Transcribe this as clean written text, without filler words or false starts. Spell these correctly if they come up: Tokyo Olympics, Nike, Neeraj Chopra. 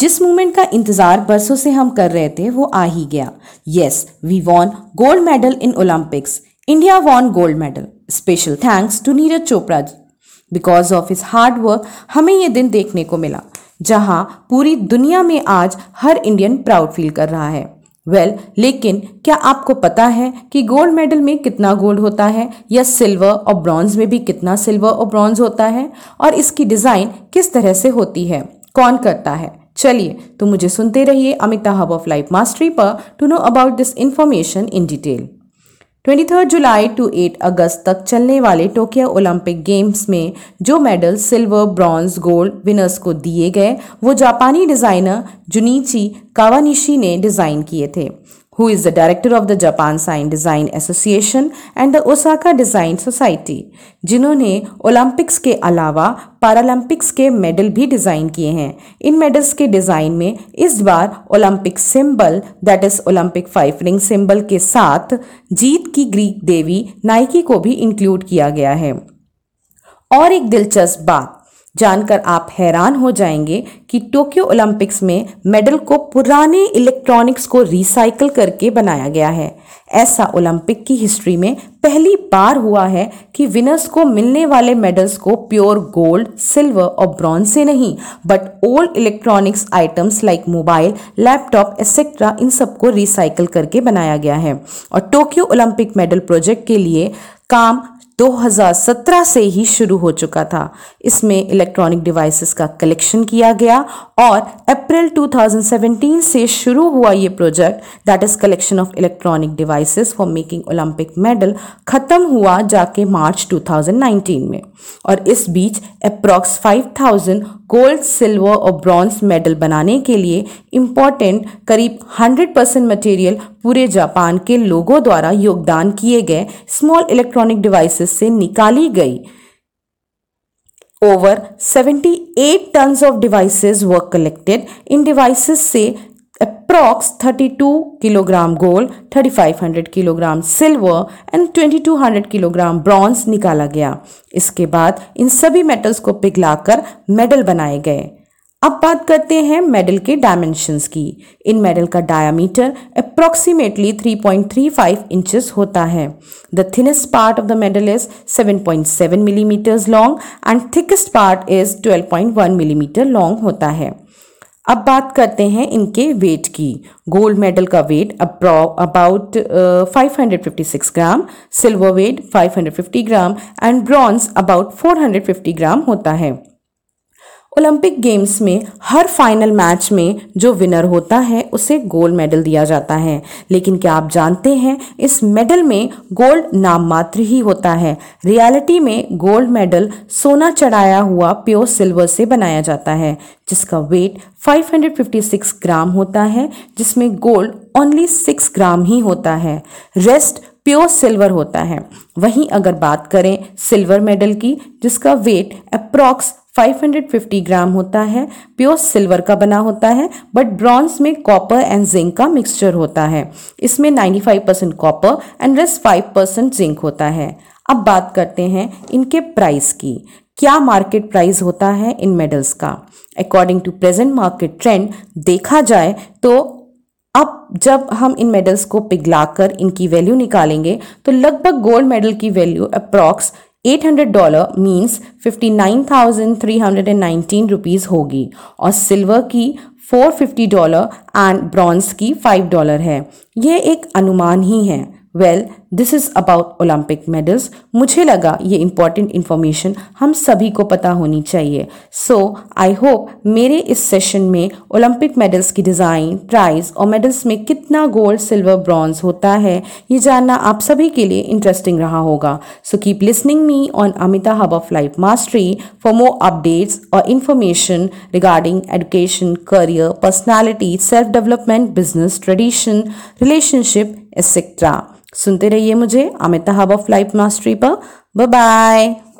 जिस मूवमेंट का इंतजार बरसों से हम कर रहे थे वो आ ही गया। Yes, we won gold medal in Olympics. India won gold medal. Special thanks to Neeraj Chopra ji, because of his hard work हमें ये दिन देखने को मिला जहां पूरी दुनिया में आज हर इंडियन प्राउड फील कर रहा है। लेकिन क्या आपको पता है कि गोल्ड मेडल में कितना गोल्ड होता है या सिल्वर और ब्रॉन्ज में भी कितना सिल्वर और ब्रॉन्ज होता है और इसकी डिज़ाइन किस तरह से होती है, कौन करता है? चलिए तो मुझे सुनते रहिए Amita hub of life mastery पर to know about this information in detail. 23 जुलाई टू 8 अगस्त तक चलने वाले टोक्यो ओलंपिक गेम्स में जो medal silver, bronze, gold winners को दिए गए वो जापानी डिज़ाइनर जुनीची कावानिशी ने डिज़ाइन किए थे, who is the director of the Japan sign design association and the Osaka design society, जिन्होंने ओलंपिक्स के अलावा पैरालंपिक्स के मेडल भी डिज़ाइन किए हैं। इन मेडल्स के डिज़ाइन में इस बार Olympic symbol that is Olympic five ring symbol के साथ जीत की ग्रीक देवी नाइकी को भी इंक्लूड किया गया है। और एक दिलचस्प बात जानकर आप हैरान हो जाएंगे कि टोक्यो ओलंपिक्स में मेडल को पुराने इलेक्ट्रॉनिक्स को रिसाइकल करके बनाया गया है। ऐसा ओलंपिक की हिस्ट्री में पहली बार हुआ है कि विनर्स को मिलने वाले मेडल्स को प्योर गोल्ड, सिल्वर और ब्रॉन्ज से नहीं but old electronics items like mobile, laptop etcetera, इन सबको रिसाइकल करके बनाया गया है। और टोक्यो ओलंपिक मेडल प्रोजेक्ट के लिए काम 2017 से ही शुरू हो चुका था। इसमें इलेक्ट्रॉनिक डिवाइसेस का कलेक्शन किया गया और अप्रैल 2017 से शुरू हुआ ये project that is collection of electronic devices for making Olympic medal खत्म हुआ जाके मार्च 2019 में। और इस बीच अप्रॉक्स 5000 गोल्ड, सिल्वर और ब्रॉन्ज मेडल बनाने के लिए इम्पोर्टेंट करीब 100% मटेरियल पूरे जापान के लोगों द्वारा योगदान किए गए स्मॉल इलेक्ट्रॉनिक डिवाइसेस से निकाली गई। Over 78 tons of devices were collected. इन डिवाइसेस से approx 32 kilogram gold, 3500 kilogram silver and 2200 kilogram bronze निकाला गया। इसके बाद इन सभी मेटल्स को पिघलाकर मेडल बनाए गए। अब बात करते हैं मेडल के डायमेंशंस की। इन मेडल का डायामीटर अप्रॉक्सीमेटली 3.35 इंचेस होता है। The thinnest part of the medal is 7.7 millimetres long and thickest part is 12.1 millimetre long होता है। अब बात करते हैं इनके वेट की। गोल्ड मेडल का weight about 556 gram, silver weight 550 gram and bronze about 450 gram होता है। ओलंपिक गेम्स में हर फाइनल मैच में जो विनर होता है उसे गोल्ड मेडल दिया जाता है, लेकिन क्या आप जानते हैं इस मेडल में गोल्ड नाम मात्र ही होता है। रियलिटी में गोल्ड मेडल सोना चढ़ाया हुआ प्योर सिल्वर से बनाया जाता है जिसका वेट 556 ग्राम होता है, जिसमें गोल्ड ओनली 6 ग्राम ही होता है। रेस्ट प्योर सिल्वर होता है। वहीं अगर बात करें सिल्वर मेडल की, जिसका वेट अप्रॉक्स 550 ग्राम होता है, प्योर सिल्वर का बना होता है बट ब्रॉन्ज में कॉपर एंड जिंक का मिक्सचर होता है। इसमें 95% कॉपर एंड रेस्ट 5% जिंक होता है। अब बात करते हैं इनके प्राइस की। क्या मार्केट प्राइस होता है इन मेडल्स का? According to present market trend देखा जाए तो अब जब हम इन मेडल्स को पिघलाकर इनकी वैल्यू निकालेंगे तो लगभग गोल्ड मेडल की वैल्यू अप्रॉक्स $800 मीन्स 59,319 रुपीज़ होगी और सिल्वर की $450 एंड ब्रॉन्ज की $5 है। ये एक अनुमान ही है। This is about Olympic medals. मुझे लगा ये इम्पॉर्टेंट इन्फॉर्मेशन हम सभी को पता होनी चाहिए। सो आई होप मेरे इस सेशन में ओलंपिक मेडल्स की डिज़ाइन, प्राइस और मेडल्स में कितना गोल्ड, सिल्वर, ब्रॉन्ज होता है ये जानना आप सभी के लिए इंटरेस्टिंग रहा होगा। So keep listening me on Amita hub of life Mastery for more updates और information regarding education, career, personality, self development, business, tradition, relationship etcetera. सुनते रहिए मुझे Amita hub of life mastery पर। Bye bye.